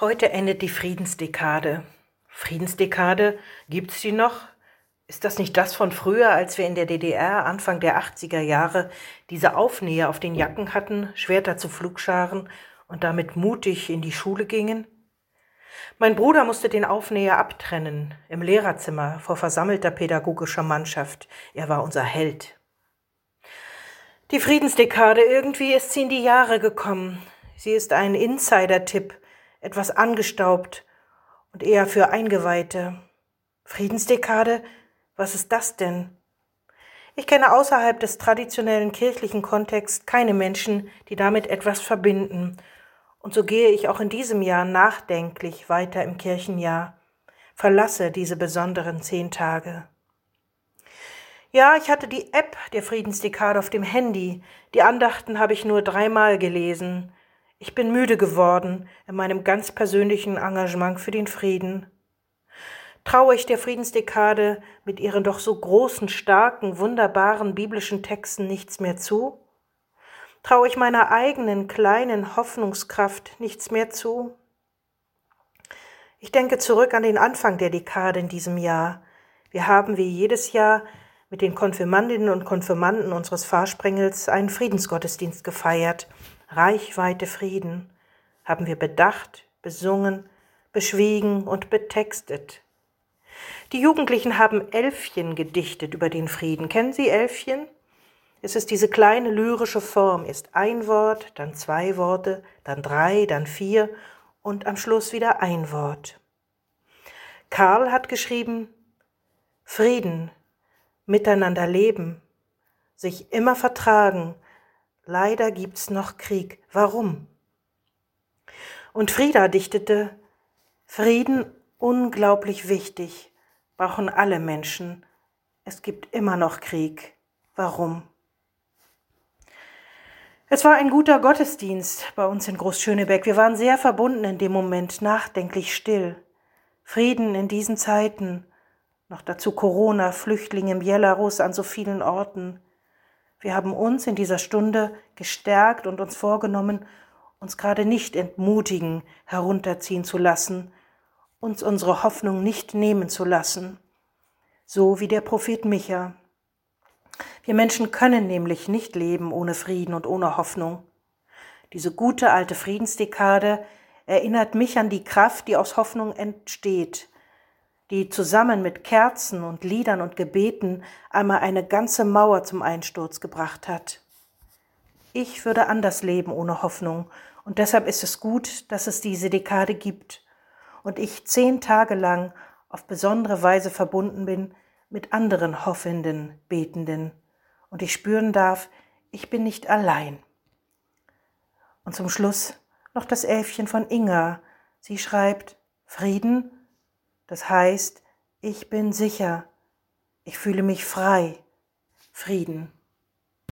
Heute endet die Friedensdekade. Friedensdekade, gibt's die noch? Ist das nicht das von früher, als wir in der DDR Anfang der 80er Jahre diese Aufnäher auf den Jacken hatten, Schwerter zu Flugscharen und damit mutig in die Schule gingen? Mein Bruder musste den Aufnäher abtrennen, im Lehrerzimmer, vor versammelter pädagogischer Mannschaft. Er war unser Held. Die Friedensdekade, irgendwie ist sie in die Jahre gekommen. Sie ist ein Insider-Tipp, etwas angestaubt und eher für Eingeweihte. Friedensdekade? Was ist das denn? Ich kenne außerhalb des traditionellen kirchlichen Kontexts keine Menschen, die damit etwas verbinden. Und so gehe ich auch in diesem Jahr nachdenklich weiter im Kirchenjahr, verlasse diese besonderen 10 Tage. Ja, ich hatte die App der Friedensdekade auf dem Handy. Die Andachten habe ich nur 3-mal gelesen. Ich bin müde geworden in meinem ganz persönlichen Engagement für den Frieden. Traue ich der Friedensdekade mit ihren doch so großen, starken, wunderbaren biblischen Texten nichts mehr zu? Traue ich meiner eigenen kleinen Hoffnungskraft nichts mehr zu? Ich denke zurück an den Anfang der Dekade in diesem Jahr. Wir haben wie jedes Jahr mit den Konfirmandinnen und Konfirmanden unseres Pfarrsprengels einen Friedensgottesdienst gefeiert. Reichweite Frieden haben wir bedacht, besungen, beschwiegen und betextet. Die Jugendlichen haben Elfchen gedichtet über den Frieden. Kennen Sie Elfchen? Es ist diese kleine lyrische Form, ist ein Wort, dann 2 Worte, dann 3, dann 4 und am Schluss wieder ein Wort. Karl hat geschrieben, Frieden, miteinander leben, sich immer vertragen, leider gibt's noch Krieg, warum? Und Frieda dichtete, Frieden unglaublich wichtig, brauchen alle Menschen, es gibt immer noch Krieg, warum? Es war ein guter Gottesdienst bei uns in Großschönebeck. Wir waren sehr verbunden in dem Moment, nachdenklich still. Frieden in diesen Zeiten, noch dazu Corona, Flüchtlinge in Belarus an so vielen Orten. Wir haben uns in dieser Stunde gestärkt und uns vorgenommen, uns gerade nicht entmutigen, herunterziehen zu lassen, uns unsere Hoffnung nicht nehmen zu lassen. So wie der Prophet Micha. Wir Menschen können nämlich nicht leben ohne Frieden und ohne Hoffnung. Diese gute alte Friedensdekade erinnert mich an die Kraft, die aus Hoffnung entsteht, die zusammen mit Kerzen und Liedern und Gebeten einmal eine ganze Mauer zum Einsturz gebracht hat. Ich würde anders leben ohne Hoffnung und deshalb ist es gut, dass es diese Dekade gibt und ich 10 Tage lang auf besondere Weise verbunden bin mit anderen Hoffenden, Betenden. Und ich spüren darf, ich bin nicht allein. Und zum Schluss noch das Elfchen von Inga. Sie schreibt, Frieden, das heißt, ich bin sicher, ich fühle mich frei, Frieden.